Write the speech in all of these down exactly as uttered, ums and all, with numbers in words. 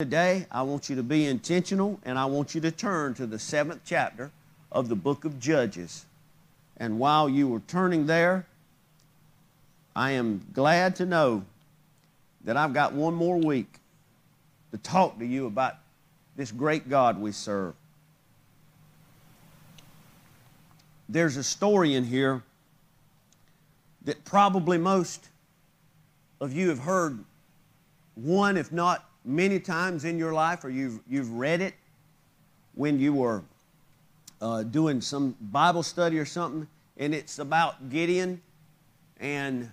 Today, I want you to be intentional, and I want you to turn to the seventh chapter of the book of Judges. And while you were turning there, I am glad to know that I've got one more week to talk to you about this great God we serve. There's a story in here that probably most of you have heard one, if not many times in your life, or you've, you've read it when you were uh, doing some Bible study or something, and it's about Gideon and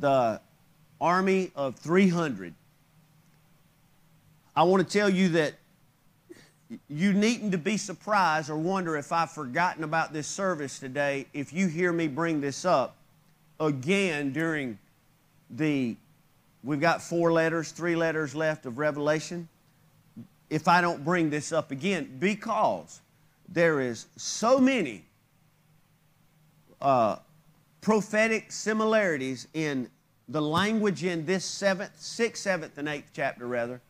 the army of three hundred. I want to tell you that you needn't to be surprised or wonder if I've forgotten about this service today if you hear me bring this up again during the We've got four letters, three letters left of Revelation. If I don't bring this up again, because there is so many uh, prophetic similarities in the language in this seventh, sixth, seventh, and eighth chapter, rather,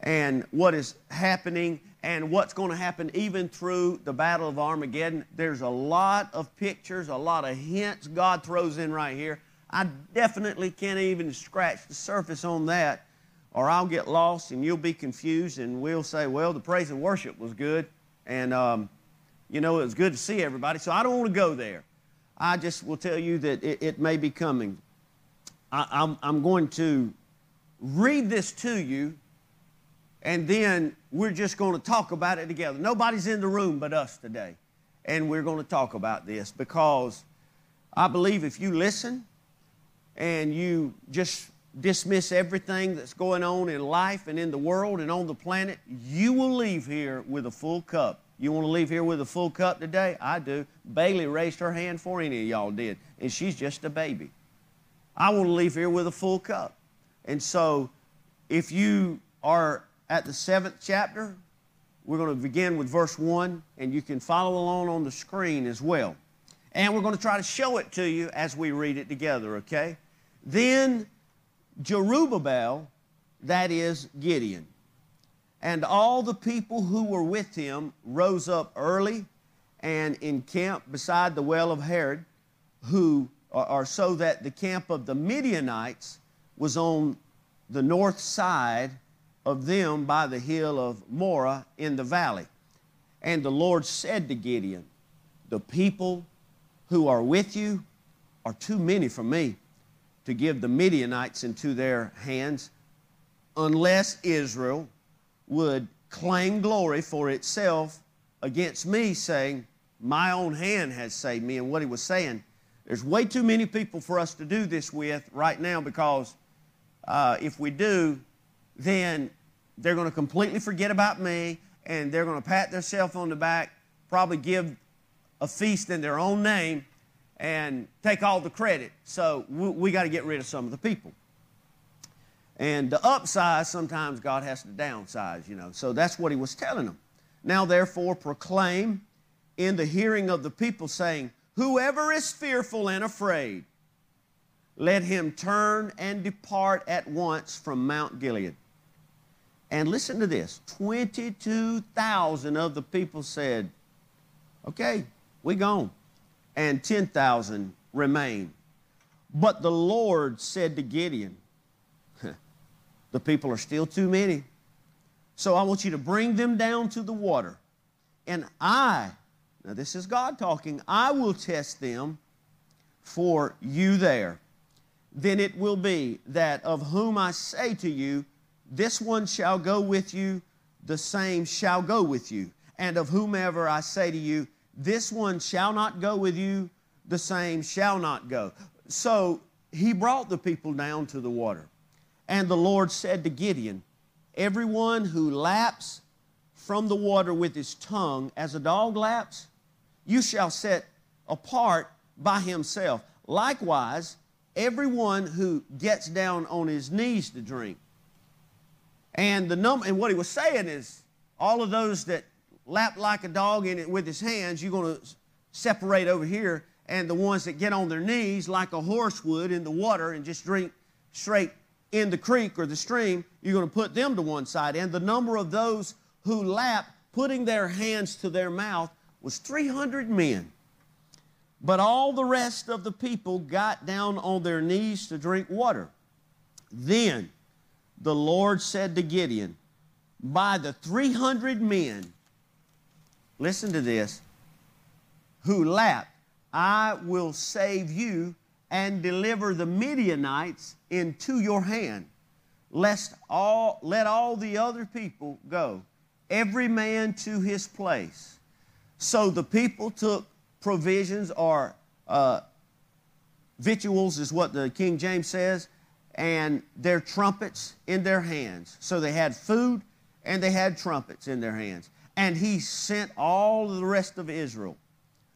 and what is happening and what's going to happen even through the Battle of Armageddon. There's a lot of pictures, a lot of hints God throws in right here. I definitely can't even scratch the surface on that, or I'll get lost and you'll be confused and we'll say, well, the praise and worship was good and, um, you know, it was good to see everybody, so I don't want to go there. I just will tell you that it, it may be coming. I, I'm, I'm going to read this to you and then we're just going to talk about it together. Nobody's in the room but us today, and we're going to talk about this because I believe if you listen and you just dismiss everything that's going on in life and in the world and on the planet, you will leave here with a full cup. You want to leave here with a full cup today? I do. Bailey raised her hand before any of y'all did, and she's just a baby. I want to leave here with a full cup. And so if you are at the seventh chapter, we're going to begin with verse one, and you can follow along on the screen as well. And we're going to try to show it to you as we read it together, okay? Then Jerubbaal, that is Gideon, and all the people who were with him rose up early and encamped beside the well of Herod, who are so that the camp of the Midianites was on the north side of them by the hill of Morah in the valley. And the Lord said to Gideon, the people who are with you are too many for me to give the Midianites into their hands, unless Israel would claim glory for itself against me, saying, my own hand has saved me. And what he was saying, there's way too many people for us to do this with right now, because uh, if we do, then they're going to completely forget about me, and they're going to pat themselves on the back, probably give a feast in their own name, and take all the credit. So we, we got to get rid of some of the people. And to upsize, sometimes God has to downsize, you know. So that's what he was telling them. Now therefore proclaim in the hearing of the people, saying, whoever is fearful and afraid, let him turn and depart at once from Mount Gilead. And listen to this, twenty-two thousand of the people said, okay, we gone. And ten thousand remained. But the Lord said to Gideon, the people are still too many, so I want you to bring them down to the water. And I, now this is God talking, I will test them for you there. Then it will be that of whom I say to you, this one shall go with you, the same shall go with you. And of whomever I say to you, this one shall not go with you, the same shall not go. So he brought the people down to the water. And the Lord said to Gideon, everyone who laps from the water with his tongue, as a dog laps, you shall set apart by himself. Likewise, everyone who gets down on his knees to drink. And the number, and what he was saying is, all of those that lap like a dog in it with his hands, you're going to separate over here, and the ones that get on their knees like a horse would in the water and just drink straight in the creek or the stream, you're going to put them to one side. And the number of those who lap, putting their hands to their mouth, was three hundred men. But all the rest of the people got down on their knees to drink water. Then the Lord said to Gideon, by the three hundred men, listen to this, who lapped, I will save you and deliver the Midianites into your hand, lest all, let all the other people go, every man to his place. So the people took provisions or uh, victuals, is what the King James says, and their trumpets in their hands. So they had food and they had trumpets in their hands. And he sent all the rest of Israel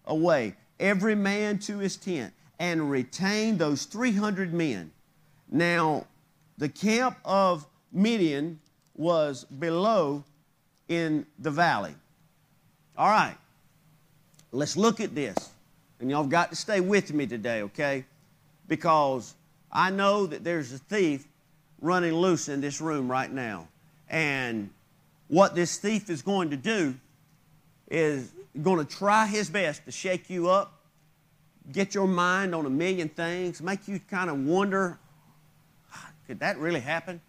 away, every man to his tent, and retained those three hundred men. Now, the camp of Midian was below in the valley. All right, let's look at this. And y'all got to stay with me today, okay? Because I know that there's a thief running loose in this room right now. And what this thief is going to do is going to try his best to shake you up, get your mind on a million things, make you kind of wonder, could that really happen?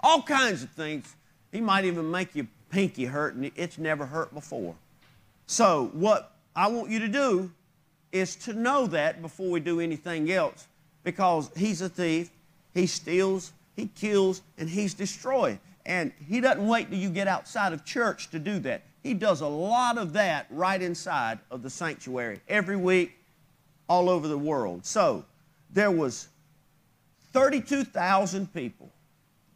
All kinds of things. He might even make your pinky hurt, and it's never hurt before. So what I want you to do is to know that before we do anything else, because he's a thief. He steals, he kills, and he's destroyed. And he doesn't wait till you get outside of church to do that. He does a lot of that right inside of the sanctuary every week, all over the world. So there was thirty-two thousand people.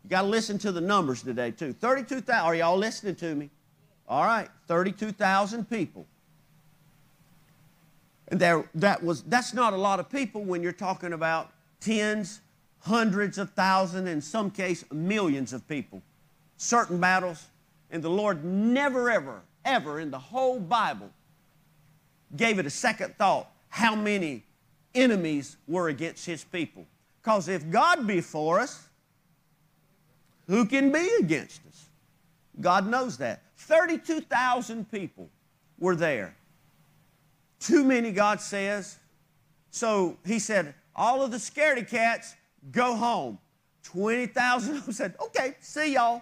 You got to listen to the numbers today, too. thirty-two thousand. Are y'all listening to me? All right, thirty-two thousand people. And there, that was, that's not a lot of people when you're talking about tens, hundreds of thousands, in some case, millions of people. Certain battles, and the Lord never, ever, ever in the whole Bible gave it a second thought how many enemies were against his people. Because if God be for us, who can be against us? God knows that. thirty-two thousand people were there. Too many, God says. So he said, all of the scaredy cats, go home. twenty thousand of them said, okay, see y'all.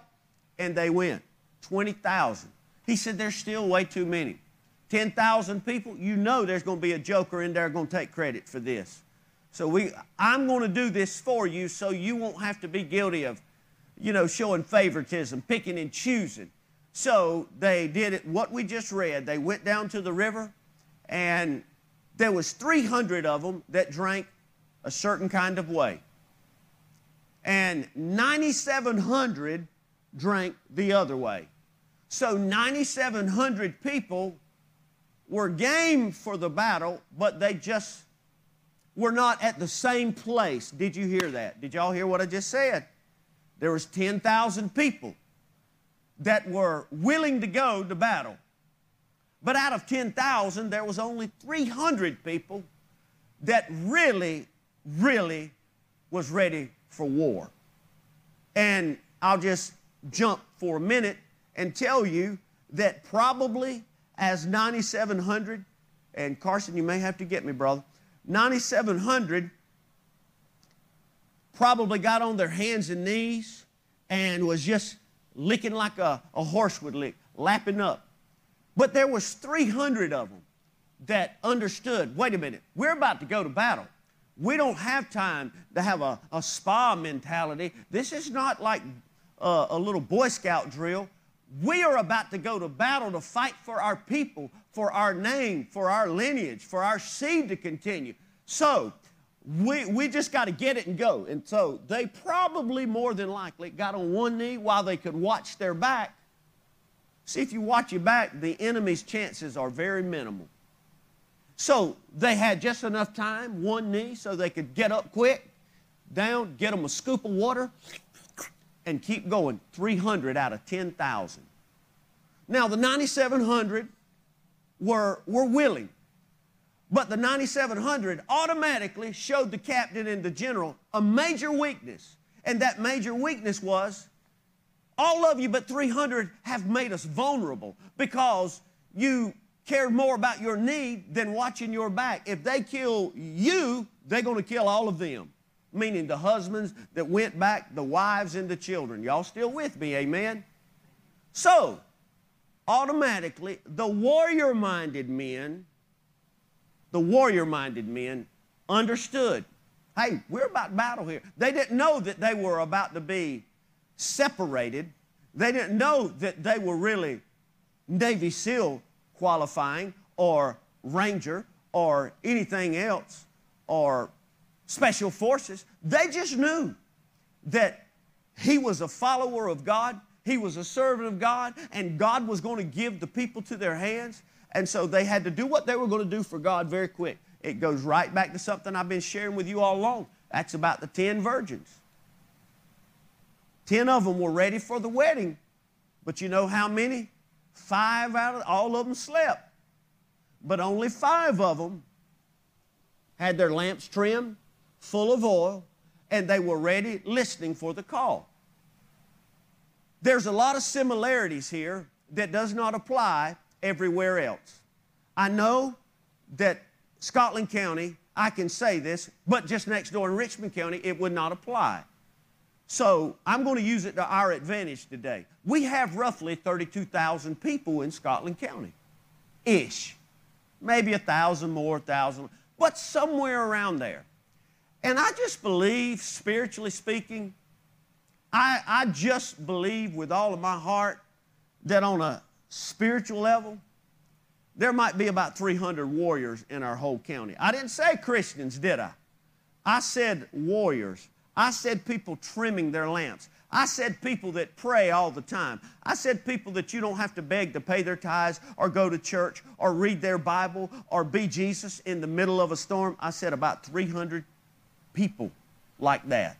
And they went. twenty thousand. He said, there's still way too many. ten thousand people, you know there's going to be a joker in there going to take credit for this. So we, I'm going to do this for you so you won't have to be guilty of, you know, showing favoritism, picking and choosing. So they did it, what we just read. They went down to the river, and there was three hundred of them that drank a certain kind of way. And nine thousand seven hundred drank the other way. So nine thousand seven hundred people were game for the battle, but they just were not at the same place. Did you hear that? Did y'all hear what I just said? There was ten thousand people that were willing to go to battle. But out of ten thousand, there was only three hundred people that really, really was ready for war. And I'll just jump for a minute and tell you that probably as nine thousand seven hundred, and Carson, you may have to get me, brother, nine thousand seven hundred probably got on their hands and knees and was just licking like a, a horse would lick, lapping up. But there was three hundred of them that understood, wait a minute, we're about to go to battle. We don't have time to have a, a spa mentality. This is not like a, a little Boy Scout drill. We are about to go to battle to fight for our people, for our name, for our lineage, for our seed to continue. So we, we just got to get it and go. And so they probably more than likely got on one knee while they could watch their back. See, if you watch your back, the enemy's chances are very minimal. So they had just enough time, one knee, so they could get up quick, down, get them a scoop of water, and keep going, three hundred out of ten thousand. Now, the nine thousand seven hundred were, were willing, but the nine thousand seven hundred automatically showed the captain and the general a major weakness, And that major weakness was all of you but three hundred have made us vulnerable because you cared more about your need than watching your back. If they kill you, they're going to kill all of them, meaning the husbands that went back, the wives and the children. Y'all still with me, amen? So, automatically, the warrior-minded men, the warrior-minded men understood, hey, we're about battle here. They didn't know that they were about to be separated. They didn't know that they were really Navy SEAL qualifying or Ranger or anything else or Special Forces. They just knew that he was a follower of God, he was a servant of God, and God was going to give the people to their hands. And so they had to do what they were going to do for God very quick. It goes right back to something I've been sharing with you all along. That's about the ten virgins. Ten of them were ready for the wedding, but you know how many? Five out of all of them slept, but only five of them had their lamps trimmed, full of oil, and they were ready, listening for the call. There's a lot of similarities here that does not apply everywhere else. I know that Scotland County, I can say this, but just next door in Richmond County, it would not apply. So I'm going to use it to our advantage today. We have roughly thirty-two thousand people in Scotland County-ish, maybe a thousand more, a thousand, but somewhere around there. And I just believe, spiritually speaking, I, I just believe with all of my heart that on a spiritual level, there might be about three hundred warriors in our whole county. I didn't say Christians, did I? I said warriors. I said people trimming their lamps. I said people that pray all the time. I said people that you don't have to beg to pay their tithes or go to church or read their Bible or be Jesus in the middle of a storm. I said about three hundred people like that.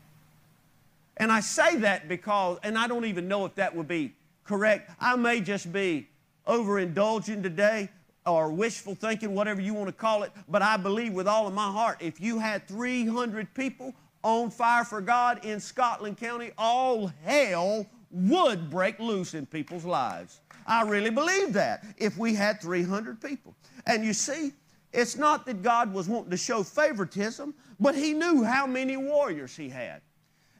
And I say that because, and I don't even know if that would be correct. I may just be overindulging today or wishful thinking, whatever you want to call it, but I believe with all of my heart, if you had three hundred people on fire for God in Scotland County, all hell would break loose in people's lives. I really believe that if we had three hundred people. And you see, it's not that God was wanting to show favoritism, but he knew how many warriors he had.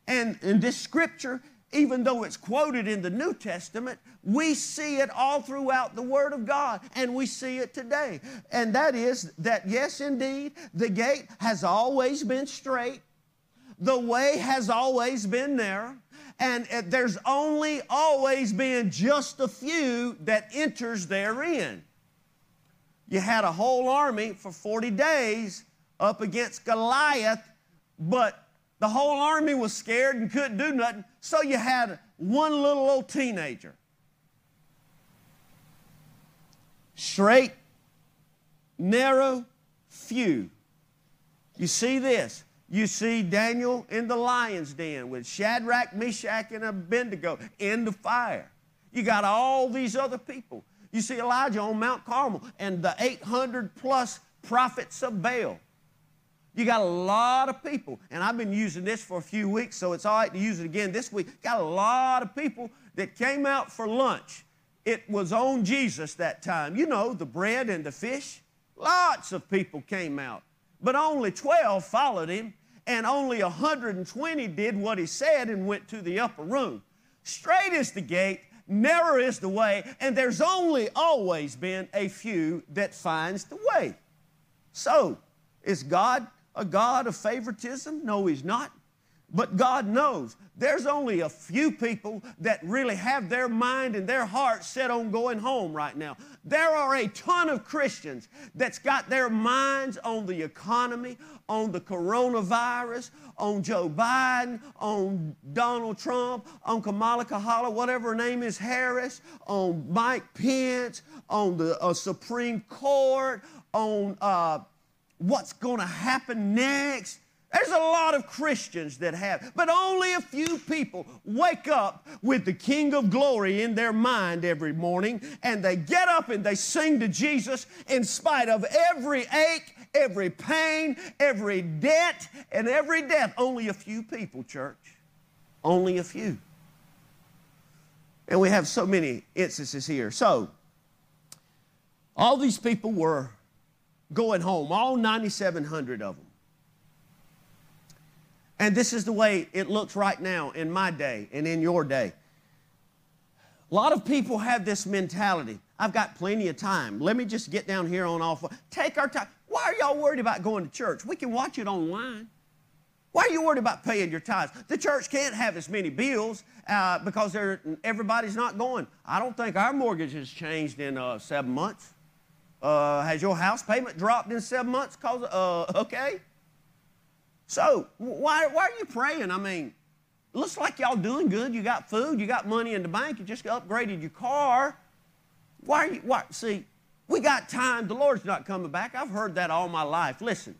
And in this scripture, even though it's quoted in the New Testament, we see it all throughout the Word of God, and we see it today. And that is that, yes, indeed, the gate has always been straight. The way has always been there, and there's only always been just a few that enters therein. You had a whole army for forty days up against Goliath, but the whole army was scared and couldn't do nothing, so you had one little old teenager. Straight, narrow, few. You see this. You see Daniel in the lion's den with Shadrach, Meshach, and Abednego in the fire. You got all these other people. You see Elijah on Mount Carmel and the eight hundred plus prophets of Baal. You got a lot of people, and I've been using this for a few weeks, so it's all right to use it again this week. Got a lot of people that came out for lunch. It was on Jesus that time. You know, the bread and the fish. Lots of people came out. But only twelve followed him, and only one hundred twenty did what he said and went to the upper room. Straight is the gate, narrow is the way, and there's only always been a few that finds the way. So, is God a God of favoritism? No, he's not. But God knows there's only a few people that really have their mind and their heart set on going home right now. There are a ton of Christians that's got their minds on the economy, on the coronavirus, on Joe Biden, on Donald Trump, on Kamala Kahala, whatever her name is, Harris, on Mike Pence, on the uh, Supreme Court, on uh, what's going to happen next. There's a lot of Christians that have, but only a few people wake up with the King of Glory in their mind every morning, and they get up and they sing to Jesus in spite of every ache, every pain, every debt, and every death. Only a few people, church. only a few. And we have so many instances here. So, all these people were going home, all nine thousand seven hundred of them. And this is the way it looks right now in my day and in your day. A lot of people have this mentality. I've got plenty of time. Let me just get down here on all four. Take our time. Why are y'all worried about going to church? We can watch it online. Why are you worried about paying your tithes? The church can't have as many bills uh, because everybody's not going. I don't think our mortgage has changed in uh, seven months. Uh, has your house payment dropped in seven months? Cause, uh, okay. So why, why are you praying? I mean, looks like y'all doing good. You got food. You got money in the bank. You just upgraded your car. Why are you, why? See, we got time. The Lord's not coming back. I've heard that all my life. Listen.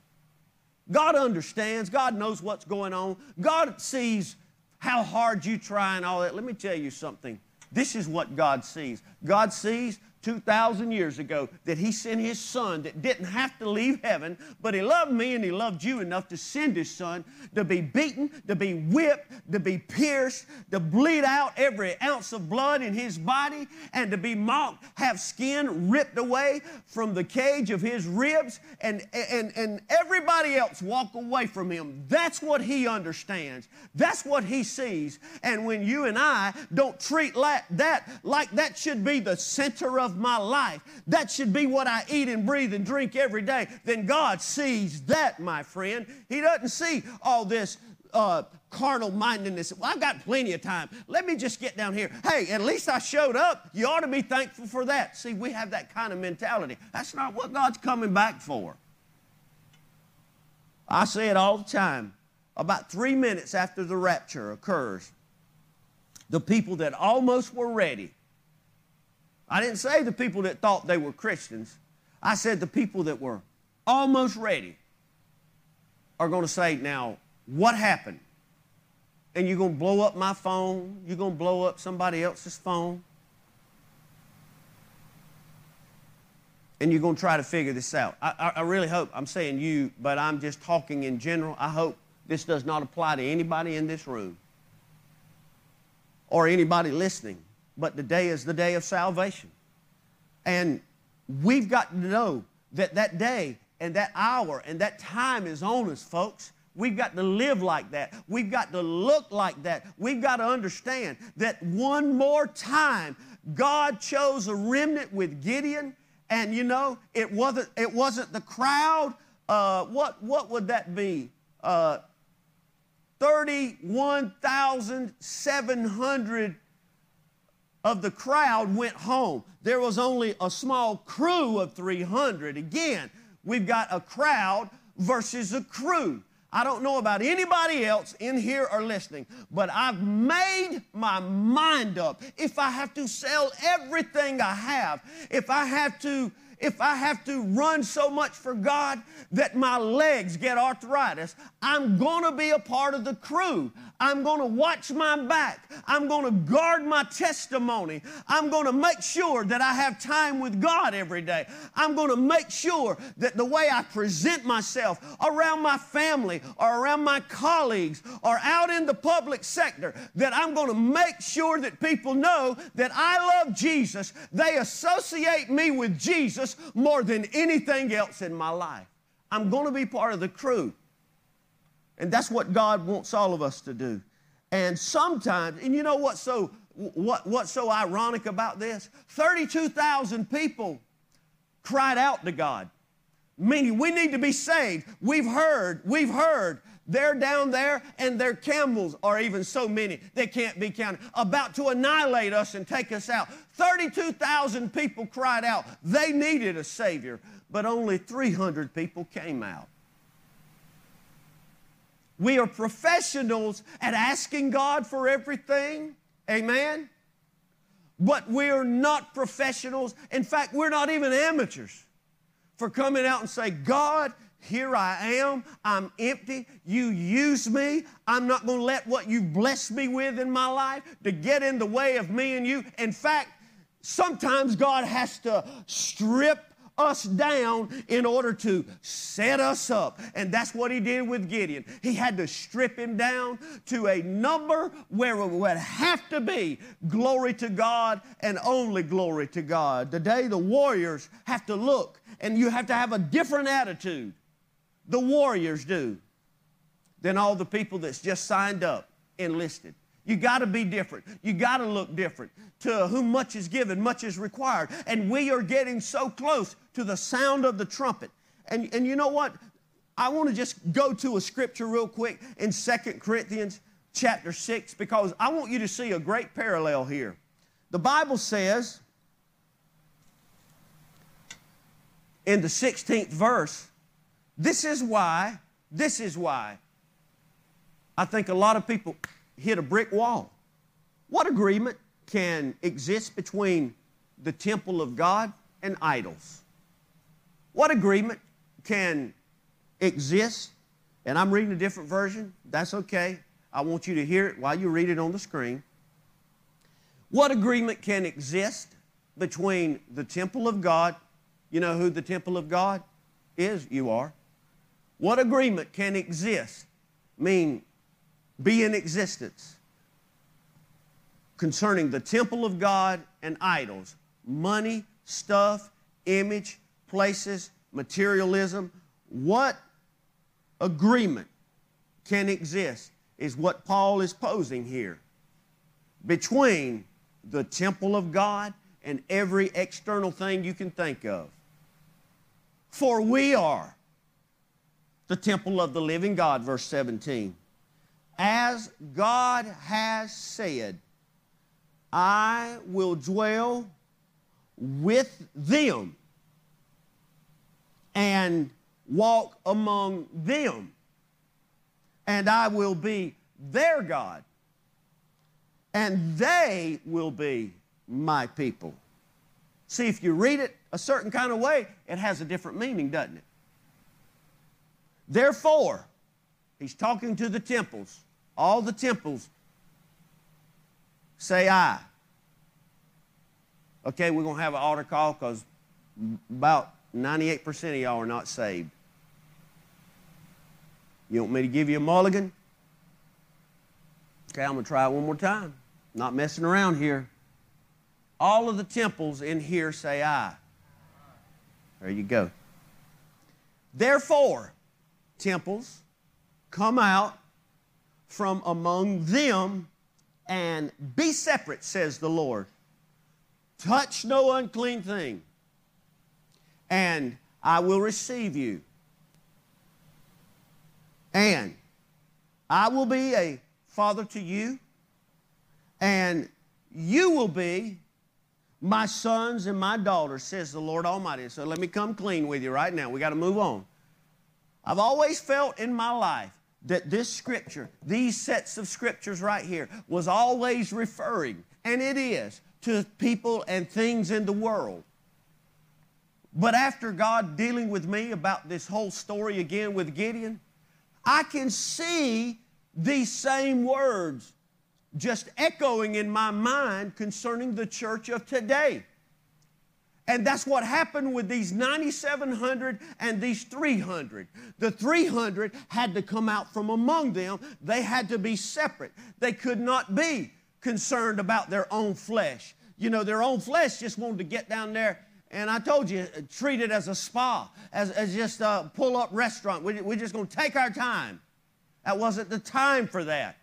God understands. God knows what's going on. God sees how hard you try and all that. Let me tell you something. This is what God sees. God sees two thousand years ago that He sent His Son that didn't have to leave heaven, but He loved me and He loved you enough to send His Son to be beaten, to be whipped, to be pierced, to bleed out every ounce of blood in His body, and to be mocked, have skin ripped away from the cage of His ribs, and, and, and everybody else walk away from Him. That's what He understands. That's what He sees. And when you and I don't treat that like that should be the center of my life, that should be what I eat and breathe and drink every day, then God sees that, my friend. He doesn't see all this uh, carnal mindedness. Well, I've got plenty of time. Let me just get down here. Hey, at least I showed up. You ought to be thankful for that. See, we have that kind of mentality. That's not what God's coming back for. I say it all the time. About three minutes after the rapture occurs, the people that almost were ready, I didn't say the people that thought they were Christians. I said the people that were almost ready are going to say, now, what happened? And you're going to blow up my phone. You're going to blow up somebody else's phone. And you're going to try to figure this out. I, I, I really hope, I'm saying you, but I'm just talking in general. I hope this does not apply to anybody in this room or anybody listening. But today is the day of salvation. And we've got to know that that day and that hour and that time is on us, folks. We've got to live like that. We've got to look like that. We've got to understand that one more time, God chose a remnant with Gideon. And, you know, it wasn't, it wasn't the crowd. Uh, what, what would that be? Uh, thirty-one thousand seven hundred people of the crowd went home. There was only a small crew of three hundred. Again, we've got a crowd versus a crew. I don't know about anybody else in here or listening, but I've made my mind up. If I have to sell everything I have, if I have to If I have to run so much for God that my legs get arthritis, I'm going to be a part of the crew. I'm going to watch my back. I'm going to guard my testimony. I'm going to make sure that I have time with God every day. I'm going to make sure that the way I present myself around my family or around my colleagues or out in the public sector, that I'm going to make sure that people know that I love Jesus. They associate me with Jesus more than anything else in my life. I'm going to be part of the crew. And that's what God wants all of us to do. And sometimes, and you know what's so, what, what's so ironic about this? thirty-two thousand people cried out to God, meaning we need to be saved. We've heard, we've heard. They're down there, and their camels are even so many they can't be counted, about to annihilate us and take us out. thirty-two thousand people cried out. They needed a Savior, but only three hundred people came out. We are professionals at asking God for everything, amen? But we are not professionals. In fact, we're not even amateurs for coming out and saying, God, here I am, I'm empty, you use me, I'm not going to let what you've blessed me with in my life to get in the way of me and you. In fact, sometimes God has to strip us down in order to set us up. And that's what he did with Gideon. He had to strip him down to a number where it would have to be glory to God and only glory to God. Today, the warriors have to look, and you have to have a different attitude. The warriors do than all the people that's just signed up, enlisted. You got to be different. You got to look different. To whom much is given, much is required. And we are getting so close to the sound of the trumpet. And, and you know what? I want to just go to a scripture real quick in Second Corinthians chapter six, because I want you to see a great parallel here. The Bible says in the sixteenth verse, this is why, this is why I think a lot of people hit a brick wall. What agreement can exist between the temple of God and idols? What agreement can exist? And I'm reading a different version. That's okay. I want you to hear it while you read it on the screen. What agreement can exist between the temple of God? You know who the temple of God is? You are. What agreement can exist, mean be in existence, concerning the temple of God and idols? Money, stuff, image, places, materialism. What agreement can exist is what Paul is posing here between the temple of God and every external thing you can think of. For we are the temple of the living God, verse seventeen. As God has said, I will dwell with them and walk among them, and I will be their God, and they will be my people. See, if you read it a certain kind of way, it has a different meaning, doesn't it? Therefore, he's talking to the temples. All the temples say I. Okay, we're going to have an altar call because about ninety-eight percent of y'all are not saved. You want me to give you a mulligan? Okay, I'm going to try it one more time. Not messing around here. All of the temples in here say I. There you go. Therefore, temples, come out from among them and be separate, says the Lord. Touch no unclean thing, and I will receive you, and I will be a father to you, and you will be my sons and my daughters, says the Lord Almighty. So let me come clean with you right now. We got to move on. I've always felt in my life that this scripture, these sets of scriptures right here, was always referring, and it is, to people and things in the world. But after God dealing with me about this whole story again with Gideon, I can see these same words just echoing in my mind concerning the church of today. And that's what happened with these ninety-seven hundred and these three hundred. The three hundred had to come out from among them. They had to be separate. They could not be concerned about their own flesh. You know, their own flesh just wanted to get down there. And I told you, treat it as a spa, as, as just a pull-up restaurant. We, we're just going to take our time. That wasn't the time for that.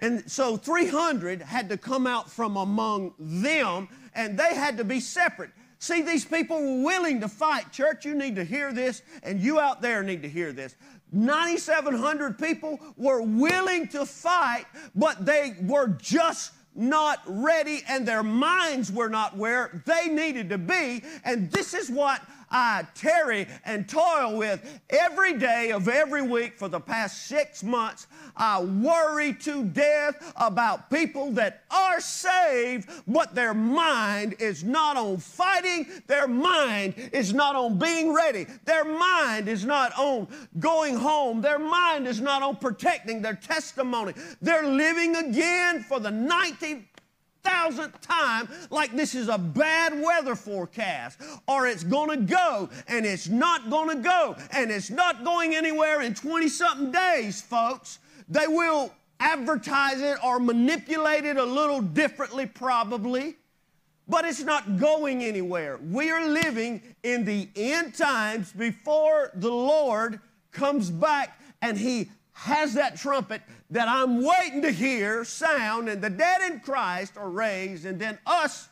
And so three hundred had to come out from among them, and they had to be separate. See, these people were willing to fight. Church, you need to hear this, and you out there need to hear this. ninety-seven hundred people were willing to fight, but they were just not ready, and their minds were not where they needed to be. And this is what I tarry and toil with every day of every week for the past six months. I worry to death about people that are saved, but their mind is not on fighting. Their mind is not on being ready. Their mind is not on going home. Their mind is not on protecting their testimony. They're living again for the nineteenth thousandth time like this is a bad weather forecast, or it's going to go, and it's not going to go, and it's not going anywhere in twenty-something days, folks. They will advertise it or manipulate it a little differently probably, but it's not going anywhere. We are living in the end times before the Lord comes back, and He has that trumpet that I'm waiting to hear sound, and the dead in Christ are raised, and then us,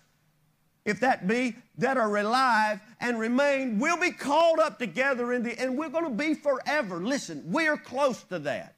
if that be, that are alive and remain, will be called up together in the, and we're going to be forever. Listen, we are close to that.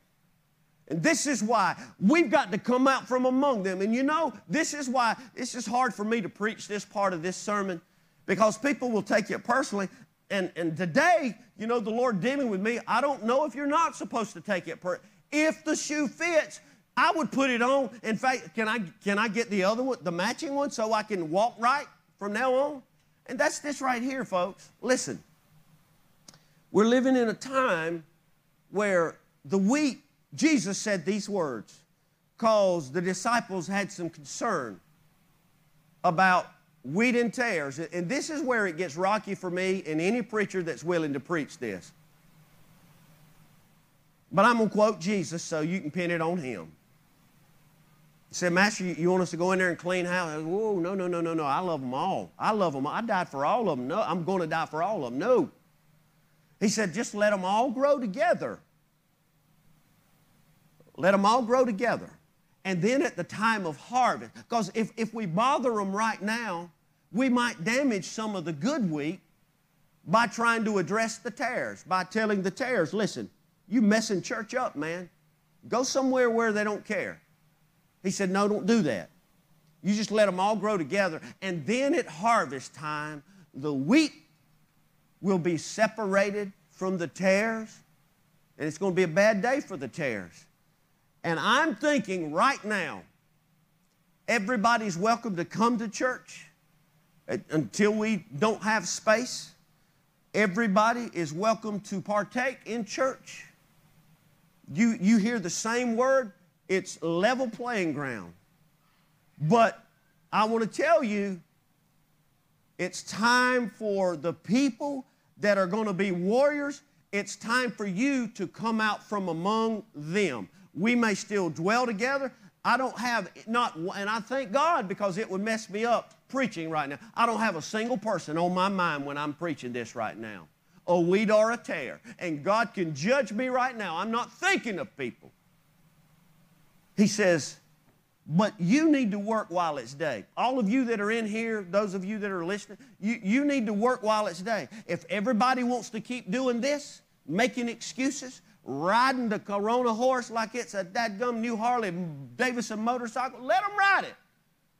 And this is why we've got to come out from among them. And you know, this is why it's just hard for me to preach this part of this sermon, because people will take it personally. And, and today, you know, the Lord dealing with me, I don't know if you're not supposed to take it personally. If the shoe fits, I would put it on. In fact, can I, can I get the other one, the matching one, so I can walk right from now on? And that's this right here, folks. Listen, we're living in a time where the wheat, Jesus said these words because the disciples had some concern about wheat and tares. And this is where it gets rocky for me and any preacher that's willing to preach this. But I'm going to quote Jesus so you can pin it on Him. He said, Master, you want us to go in there and clean house? I said, whoa, no, no, no, no, no. I love them all. I love them all. I died for all of them. No, I'm going to die for all of them. No. He said, just let them all grow together. Let them all grow together. And then at the time of harvest, because if, if we bother them right now, we might damage some of the good wheat by trying to address the tares, by telling the tares, listen, you messing church up, man. Go somewhere where they don't care. He said, no, don't do that. You just let them all grow together. And then at harvest time, the wheat will be separated from the tares, and it's going to be a bad day for the tares. And I'm thinking right now, everybody's welcome to come to church until we don't have space. Everybody is welcome to partake in church. You, you hear the same word, it's level playing ground. But I want to tell you, it's time for the people that are going to be warriors, it's time for you to come out from among them. We may still dwell together. I don't have, not, and I thank God because it would mess me up preaching right now. I don't have a single person on my mind when I'm preaching this right now, a weed or a tear. And God can judge me right now. I'm not thinking of people. He says, but you need to work while it's day. All of you that are in here, those of you that are listening, you, you need to work while it's day. If everybody wants to keep doing this, making excuses, riding the Corona horse like it's a dadgum new Harley Davidson motorcycle, let them ride it.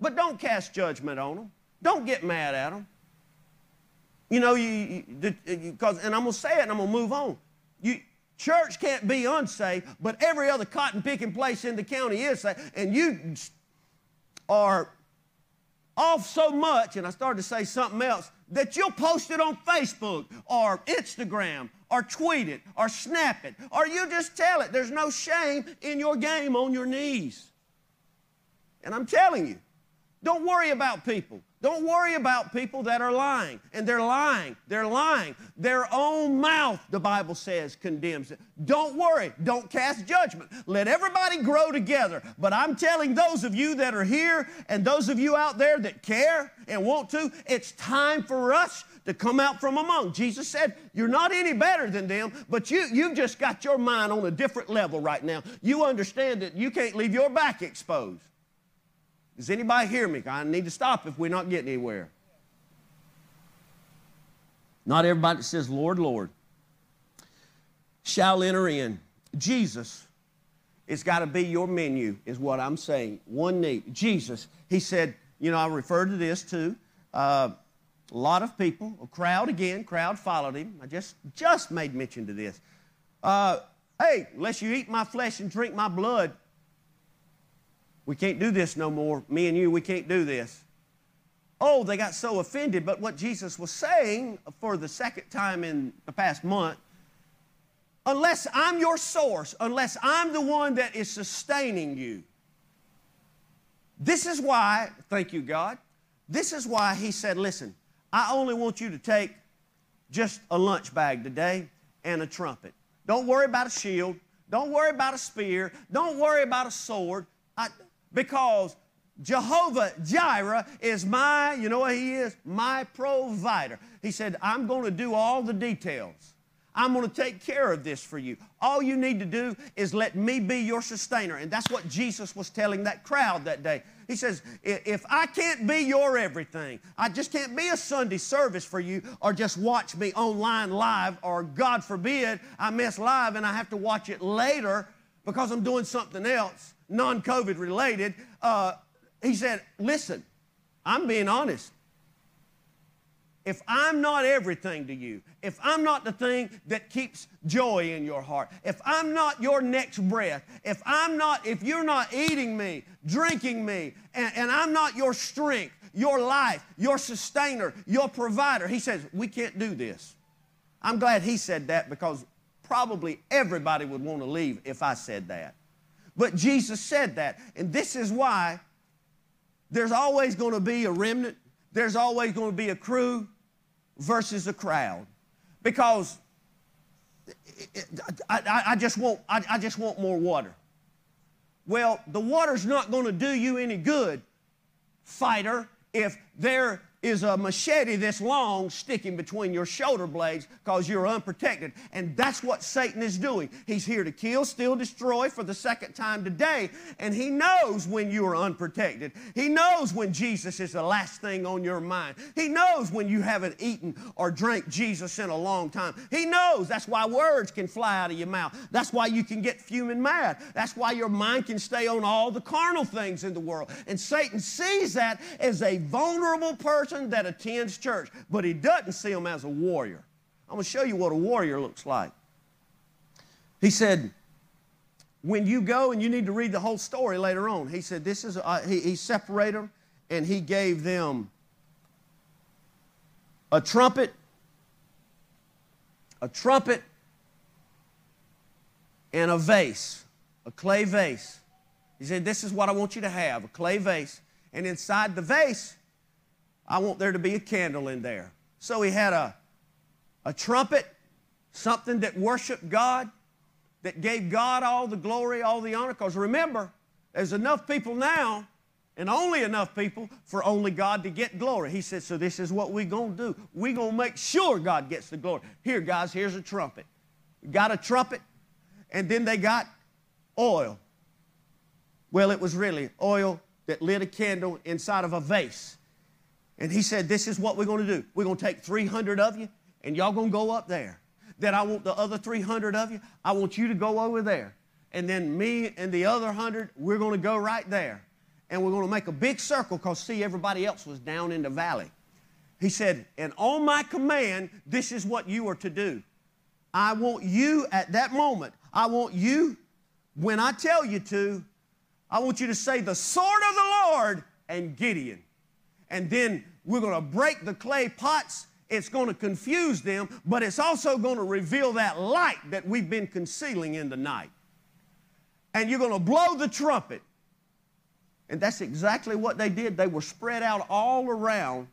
But don't cast judgment on them. Don't get mad at them. You know, you, you, you cause, and I'm going to say it and I'm going to move on. You, church can't be unsafe, but every other cotton picking place in the county is safe. And you are off so much, and I started to say something else, that you'll post it on Facebook or Instagram or tweet it or snap it, or you just tell it. There's no shame in your game on your knees. And I'm telling you, don't worry about people. Don't worry about people that are lying, and they're lying, they're lying. Their own mouth, the Bible says, condemns it. Don't worry, don't cast judgment. Let everybody grow together. But I'm telling those of you that are here and those of you out there that care and want to, it's time for us to come out from among. Jesus said, you're not any better than them, but you, you've just got your mind on a different level right now. You understand that you can't leave your back exposed. Does anybody hear me? I need to stop if we're not getting anywhere. Not everybody that says, Lord, Lord, shall enter in. Jesus, it's got to be your menu is what I'm saying. One need. Jesus, He said, you know, I referred to this too. Uh, a lot of people, a crowd again, crowd followed Him. I just, just made mention to this. Uh, hey, unless you eat my flesh and drink my blood, we can't do this no more. Me and you, we can't do this. Oh, they got so offended. But what Jesus was saying for the second time in the past month, unless I'm your source, unless I'm the one that is sustaining you, This is why, thank you, God, this is why he said, listen, I only want you to take just a lunch bag today and a trumpet. Don't worry about a shield. Don't worry about a spear. Don't worry about a sword. I, because Jehovah Jireh is my, you know what he is? My provider. He said, I'm going to do all the details. I'm going to take care of this for you. All you need to do is let me be your sustainer. And that's what Jesus was telling that crowd that day. He says, if I can't be your everything, I just can't be a Sunday service for you or just watch me online live, or God forbid I miss live and I have to watch it later because I'm doing something else, non-COVID related. Uh, he said, listen, I'm being honest. If I'm not everything to you, if I'm not the thing that keeps joy in your heart, if I'm not your next breath, if I'm not, if you're not eating me, drinking me, and, and I'm not your strength, your life, your sustainer, your provider, he says, we can't do this. I'm glad he said that, because probably everybody would want to leave if I said that. But Jesus said that, and this is why there's always going to be a remnant, there's always going to be a crew versus a crowd, because I, I, I just want I, I just want more water. Well, the water's not going to do you any good, fighter, if there is a machete this long sticking between your shoulder blades because you're unprotected. And that's what Satan is doing. He's here to kill, steal, destroy for the second time today. And he knows when you are unprotected. He knows when Jesus is the last thing on your mind. He knows when you haven't eaten or drank Jesus in a long time. He knows. That's why words can fly out of your mouth. That's why you can get fuming mad. That's why your mind can stay on all the carnal things in the world. And Satan sees that as a vulnerable person that attends church, but he doesn't see him as a warrior. I'm going to show you what a warrior looks like. He said, when you go, and you need to read the whole story later on, he said, this is, uh, he, he separated them, and he gave them a trumpet, a trumpet, and a vase, a clay vase. He said, this is what I want you to have, a clay vase. And inside the vase, I want there to be a candle in there. So he had a, a trumpet, something that worshiped God, that gave God all the glory, all the honor. Because remember, there's enough people now, and only enough people, for only God to get glory. He said, so this is what we're going to do. We're going to make sure God gets the glory. Here, guys, here's a trumpet. Got a trumpet, and then they got oil. Well, it was really oil that lit a candle inside of a vase. And he said, this is what we're going to do. We're going to take three hundred of you, and y'all going to go up there. Then I want the other three hundred of you, I want you to go over there. And then me and the other one hundred, we're going to go right there. And we're going to make a big circle, because, see, everybody else was down in the valley. He said, and on my command, this is what you are to do. I want you at that moment, I want you, when I tell you to, I want you to say the sword of the Lord and Gideon. And then we're going to break the clay pots. It's going to confuse them, but it's also going to reveal that light that we've been concealing in the night. And you're going to blow the trumpet. And that's exactly what they did. They were spread out all around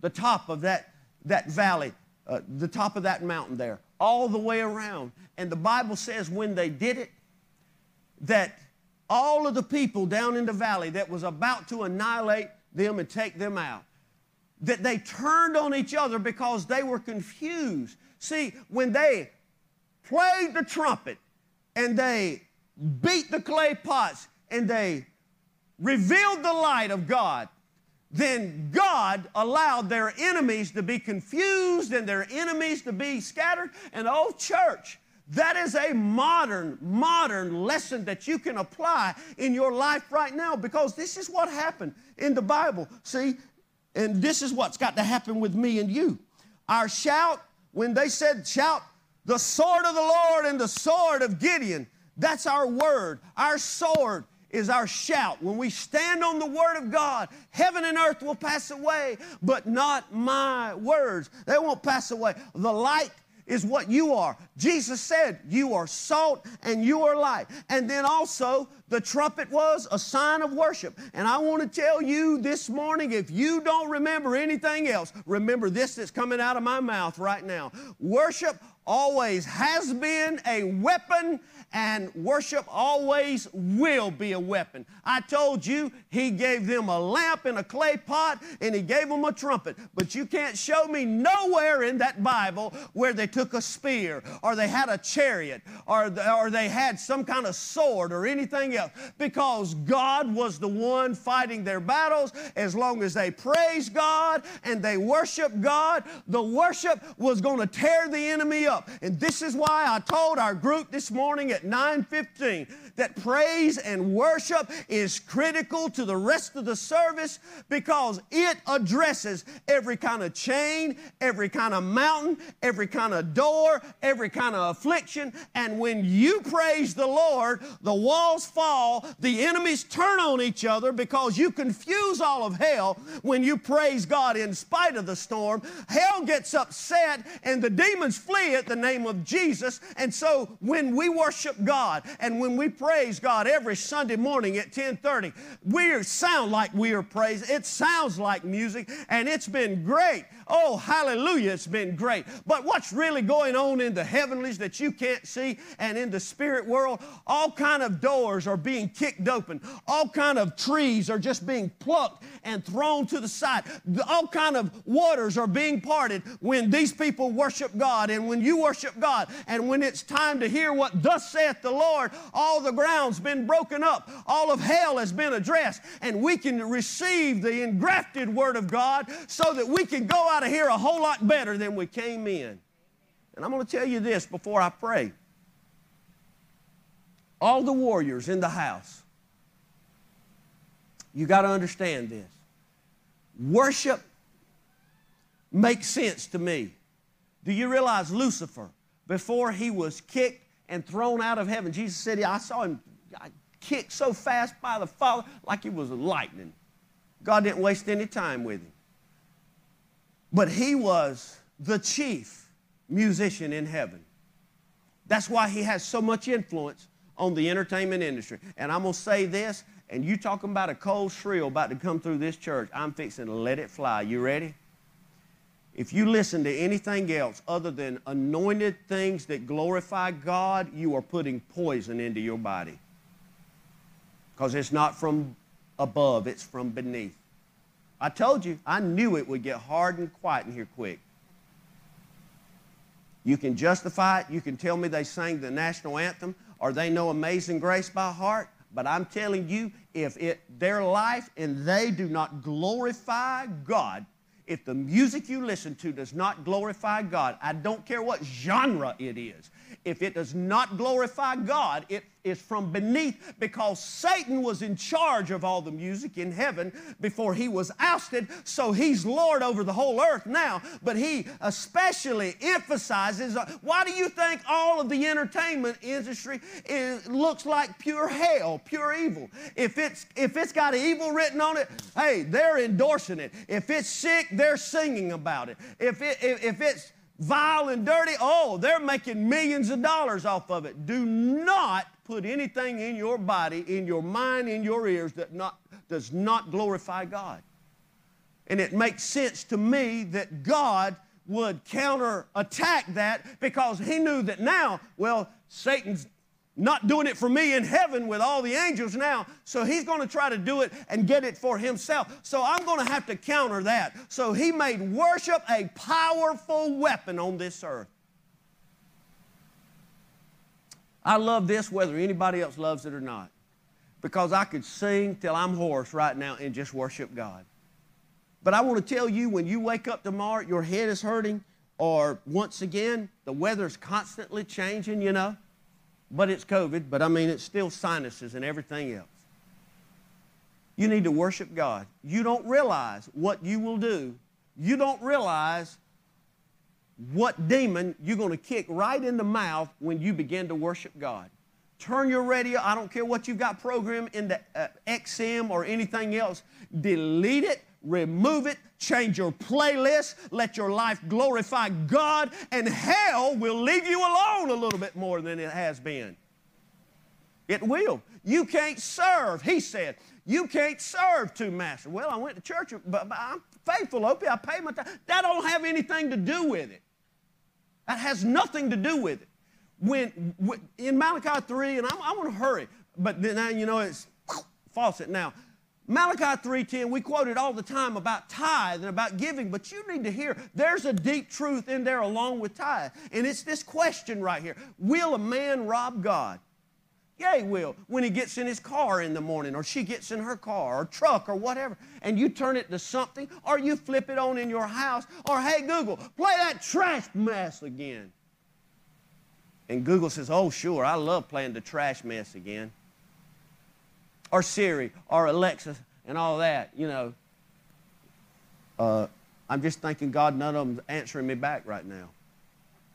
the top of that, that valley, uh, the top of that mountain there, all the way around. And the Bible says when they did it, that all of the people down in the valley that was about to annihilate them and take them out, that they turned on each other because they were confused. See, when they played the trumpet and they beat the clay pots and they revealed the light of God, then God allowed their enemies to be confused and their enemies to be scattered. And oh, church, that is a modern, modern lesson that you can apply in your life right now, because this is what happened in the Bible, see? And this is what's got to happen with me and you. Our shout, when they said shout, the sword of the Lord and the sword of Gideon, that's our word. Our sword is our shout. When we stand on the word of God, heaven and earth will pass away, but not my words. They won't pass away. The light is what you are. Jesus said, you are salt and you are light. And then also, the trumpet was a sign of worship. And I want to tell you this morning, if you don't remember anything else, remember this that's coming out of my mouth right now. Worship always has been a weapon, and worship always will be a weapon. I told you, he gave them a lamp and a clay pot, and he gave them a trumpet. But you can't show me nowhere in that Bible where they took a spear, or they had a chariot, or, or they had some kind of sword or anything else, because God was the one fighting their battles. As long as they praised God and they worshiped God, the worship was going to tear the enemy up. And this is why I told our group this morning at nine fifteen that praise and worship is critical to the rest of the service, because it addresses every kind of chain, every kind of mountain, every kind of door, every kind of affliction. And when you praise the Lord, the walls fall, the enemies turn on each other, because you confuse all of hell when you praise God in spite of the storm. Hell gets upset and the demons flee at the name of Jesus. And so when we worship God and when we praise God every Sunday morning at ten thirty, we sound like we are praising. It sounds like music, and it's been great. Oh, hallelujah, it's been great. But what's really going on in the heavenlies that you can't see, and in the spirit world, all kind of doors are being kicked open. All kind of trees are just being plucked and thrown to the side. All kind of waters are being parted when these people worship God, and when you worship God, and when it's time to hear what thus saith the Lord, all the ground's been broken up. All of hell has been addressed, and we can receive the engrafted Word of God so that we can go out of here a whole lot better than we came in. And I'm going to tell you this before I pray. All the warriors in the house, you got to understand this. Worship makes sense to me. Do you realize Lucifer, before he was kicked and thrown out of heaven, Jesus said, I saw him kicked so fast by the Father like he was lightning. God didn't waste any time with him. But he was the chief musician in heaven. That's why he has so much influence on the entertainment industry. And I'm going to say this, and you talking about a cold shrill about to come through this church, I'm fixing to let it fly. You ready? If you listen to anything else other than anointed things that glorify God, you are putting poison into your body. Because it's not from above, it's from beneath. I told you, I knew it would get hard and quiet in here quick. You can justify it. You can tell me they sang the national anthem or they know Amazing Grace by heart. But I'm telling you, if it, their life and they do not glorify God, if the music you listen to does not glorify God, I don't care what genre it is, if it does not glorify God, it is from beneath, because Satan was in charge of all the music in heaven before he was ousted, so he's Lord over the whole earth now. But he especially emphasizes, uh, why do you think all of the entertainment industry is, looks like pure hell, pure evil? If it's, if it's got evil written on it, hey, they're endorsing it. If it's sick, they're singing about it. If, it, if, if it's vile and dirty, oh, they're making millions of dollars off of it. Do not put anything in your body, in your mind, in your ears that not, does not glorify God. And it makes sense to me that God would counterattack that, because he knew that now, well, Satan's not doing it for me in heaven with all the angels now, so he's going to try to do it and get it for himself. So I'm going to have to counter that. So he made worship a powerful weapon on this earth. I love this whether anybody else loves it or not, because I could sing till I'm hoarse right now and just worship God. But I want to tell you, when you wake up tomorrow, your head is hurting, or once again, the weather's constantly changing, you know. But it's COVID, but I mean, it's still sinuses and everything else. You need to worship God. You don't realize what you will do. You don't realize what demon you're going to kick right in the mouth when you begin to worship God. Turn your radio, I don't care what you've got programmed in the uh, X M or anything else, delete it, Remove it, change your playlist, let your life glorify God, and hell will leave you alone a little bit more than it has been. It will. You can't serve, he said. You can't serve two masters. Well, I went to church, but I'm faithful, Opie. I pay my tithe. That don't have anything to do with it. That has nothing to do with it. When, in Malachi three, and I, I want to hurry, but then now you know it's false it now. Malachi three ten, we quote it all the time about tithe and about giving, but you need to hear there's a deep truth in there along with tithe. And it's this question right here. Will a man rob God? Yeah, he will. When he gets in his car in the morning, or she gets in her car or truck or whatever, and you turn it to something, or you flip it on in your house, or hey, Google, play that trash mess again. And Google says, oh, sure, I love playing the trash mess again. Or Siri, or Alexa, and all that, you know. Uh, I'm just thanking God none of them's answering me back right now.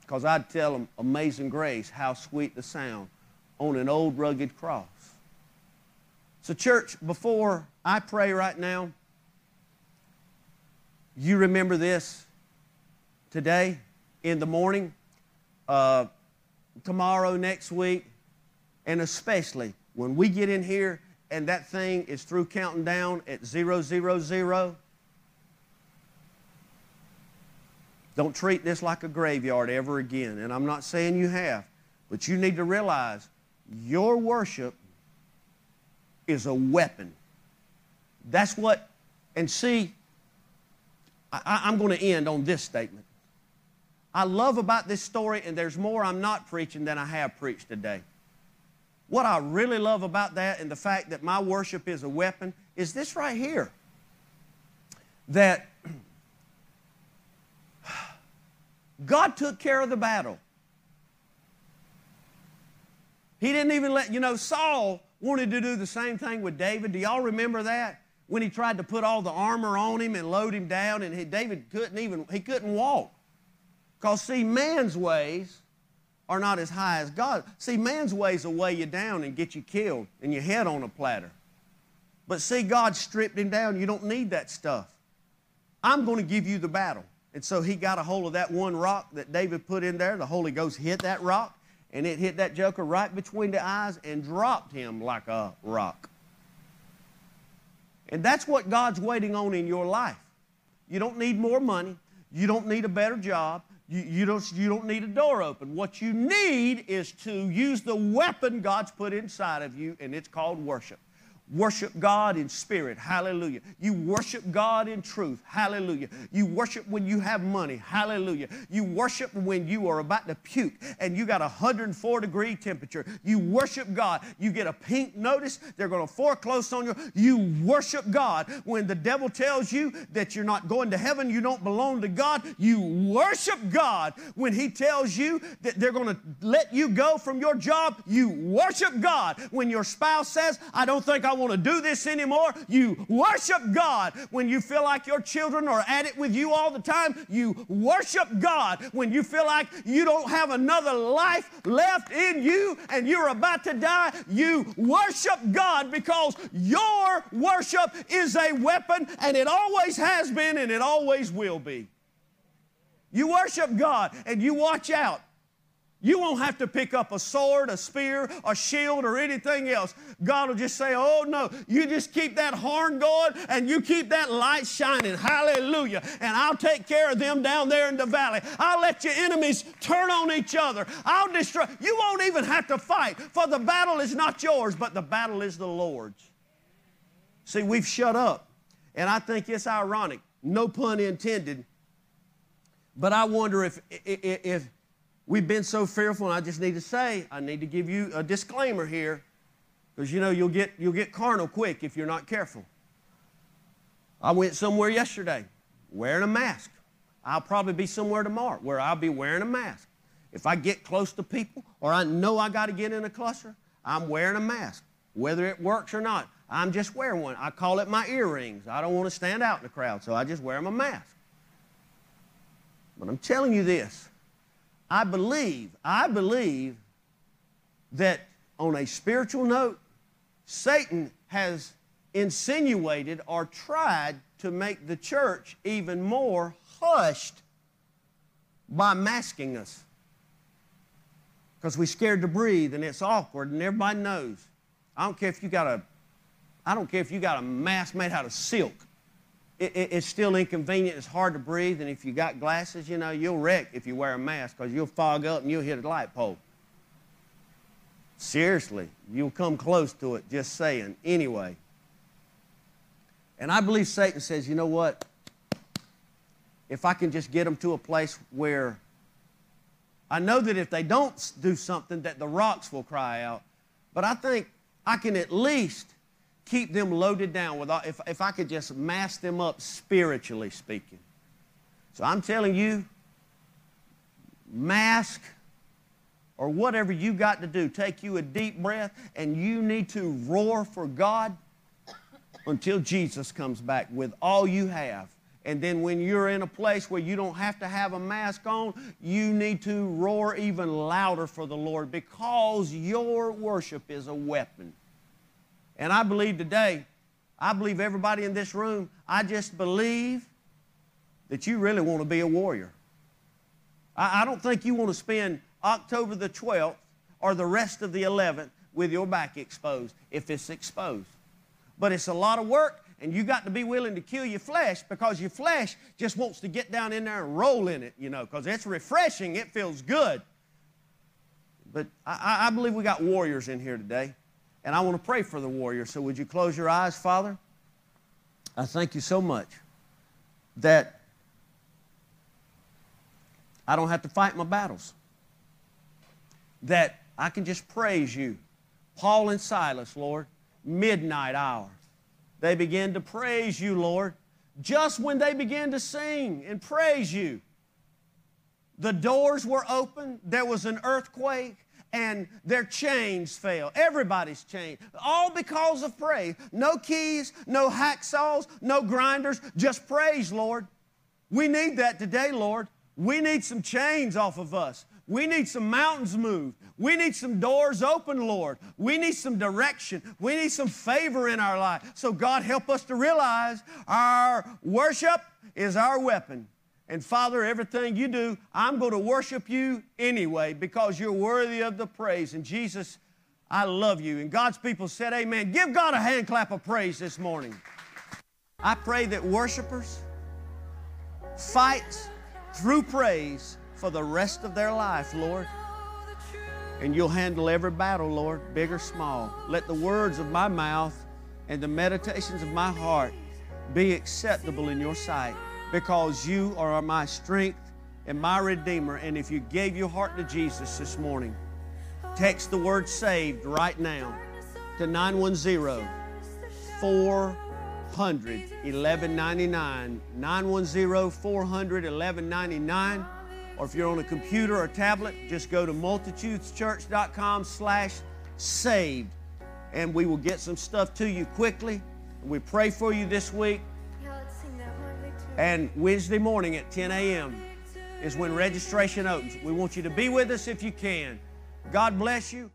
Because I'd tell them, Amazing Grace, how sweet the sound on an old rugged cross. So church, before I pray right now, you remember this today in the morning, uh, tomorrow, next week, and especially when we get in here and that thing is through counting down at zero, zero, zero. Don't treat this like a graveyard ever again. And I'm not saying you have, but you need to realize your worship is a weapon. That's what, and see, I, I'm going to end on this statement. I love about this story, and there's more I'm not preaching than I have preached today. What I really love about that and the fact that my worship is a weapon is this right here. That God took care of the battle. He didn't even let, you know, Saul wanted to do the same thing with David. Do y'all remember that? When he tried to put all the armor on him and load him down, and he, David couldn't even, he couldn't walk. Because see, man's ways are not as high as God. See, man's ways will weigh you down and get you killed and your head on a platter. But see, God stripped him down. You don't need that stuff. I'm going to give you the battle. And so he got a hold of that one rock that David put in there. The Holy Ghost hit that rock, and it hit that joker right between the eyes and dropped him like a rock. And that's what God's waiting on in your life. You don't need more money. You don't need a better job. You, you, don't, you don't need a door open. What you need is to use the weapon God's put inside of you, and it's called worship. Worship God in spirit. Hallelujah. You worship God in truth. Hallelujah. You worship when you have money. Hallelujah. You worship when you are about to puke and you got a one hundred four degree temperature. You worship God. You get a pink notice. They're going to foreclose on you. You worship God. When the devil tells you that you're not going to heaven, you don't belong to God, you worship God. When he tells you that they're going to let you go from your job, you worship God. When your spouse says, I don't think I I want to do this anymore, you worship God. When you feel like your children are at it with you all the time, you worship God. When you feel like you don't have another life left in you and you're about to die, you worship God, because your worship is a weapon, and it always has been and it always will be. You worship God, and you watch out. You won't have to pick up a sword, a spear, a shield, or anything else. God will just say, oh, no, you just keep that horn going and you keep that light shining. Hallelujah. And I'll take care of them down there in the valley. I'll let your enemies turn on each other. I'll destroy. You won't even have to fight, for the battle is not yours, but the battle is the Lord's. See, we've shut up, and I think it's ironic, no pun intended, but I wonder if... if, if we've been so fearful, and I just need to say, I need to give you a disclaimer here, because you know you'll get, you'll get carnal quick if you're not careful. I went somewhere yesterday wearing a mask. I'll probably be somewhere tomorrow where I'll be wearing a mask. If I get close to people, or I know I got to get in a cluster, I'm wearing a mask. Whether it works or not, I'm just wearing one. I call it my earrings. I don't want to stand out in the crowd, so I just wear my mask. But I'm telling you this. I believe, I believe that on a spiritual note, Satan has insinuated or tried to make the church even more hushed by masking us. Because we're scared to breathe and it's awkward and everybody knows. I don't care if you got a, I don't care if you got a mask made out of silk. It, it, it's still inconvenient, it's hard to breathe, and if you got glasses, you know, you'll wreck if you wear a mask because you'll fog up and you'll hit a light pole. Seriously, you'll come close to it, just saying, anyway. And I believe Satan says, you know what? If I can just get them to a place where I know that if they don't do something that the rocks will cry out, but I think I can at least keep them loaded down with all, if, if I could just mask them up spiritually speaking. So I'm telling you, mask or whatever you got to do, take you a deep breath and you need to roar for God until Jesus comes back with all you have. And then when you're in a place where you don't have to have a mask on, you need to roar even louder for the Lord because your worship is a weapon. And I believe today, I believe everybody in this room, I just believe that you really want to be a warrior. I, I don't think you want to spend October the twelfth or the rest of the eleventh with your back exposed, if it's exposed. But it's a lot of work, and you got to be willing to kill your flesh because your flesh just wants to get down in there and roll in it, you know, because it's refreshing, it feels good. But I, I believe we got warriors in here today. And I want to pray for the warrior. So would you close your eyes, Father? I thank you so much that I don't have to fight my battles, that I can just praise you. Paul and Silas, Lord, midnight hour. They began to praise you, Lord. Just when they began to sing and praise you, the doors were open. There was an earthquake. And their chains fell. Everybody's chained. All because of praise. No keys, no hacksaws, no grinders. Just praise, Lord. We need that today, Lord. We need some chains off of us. We need some mountains moved. We need some doors open, Lord. We need some direction. We need some favor in our life. So God, help us to realize our worship is our weapon. And Father, everything you do, I'm going to worship you anyway because you're worthy of the praise. And Jesus, I love you. And God's people said amen. Give God a hand clap of praise this morning. I pray that worshipers fight through praise for the rest of their life, Lord. And you'll handle every battle, Lord, big or small. Let the words of my mouth and the meditations of my heart be acceptable in your sight, because you are my strength and my Redeemer. And if you gave your heart to Jesus this morning, text the word SAVED right now to nine one zero, four hundred, eleven ninety-nine, nine one zero, four hundred, eleven ninety-nine. Or if you're on a computer or tablet, just go to multitudes church dot com slash saved, and we will get some stuff to you quickly. We pray for you this week. And Wednesday morning at ten A M is when registration opens. We want you to be with us if you can. God bless you.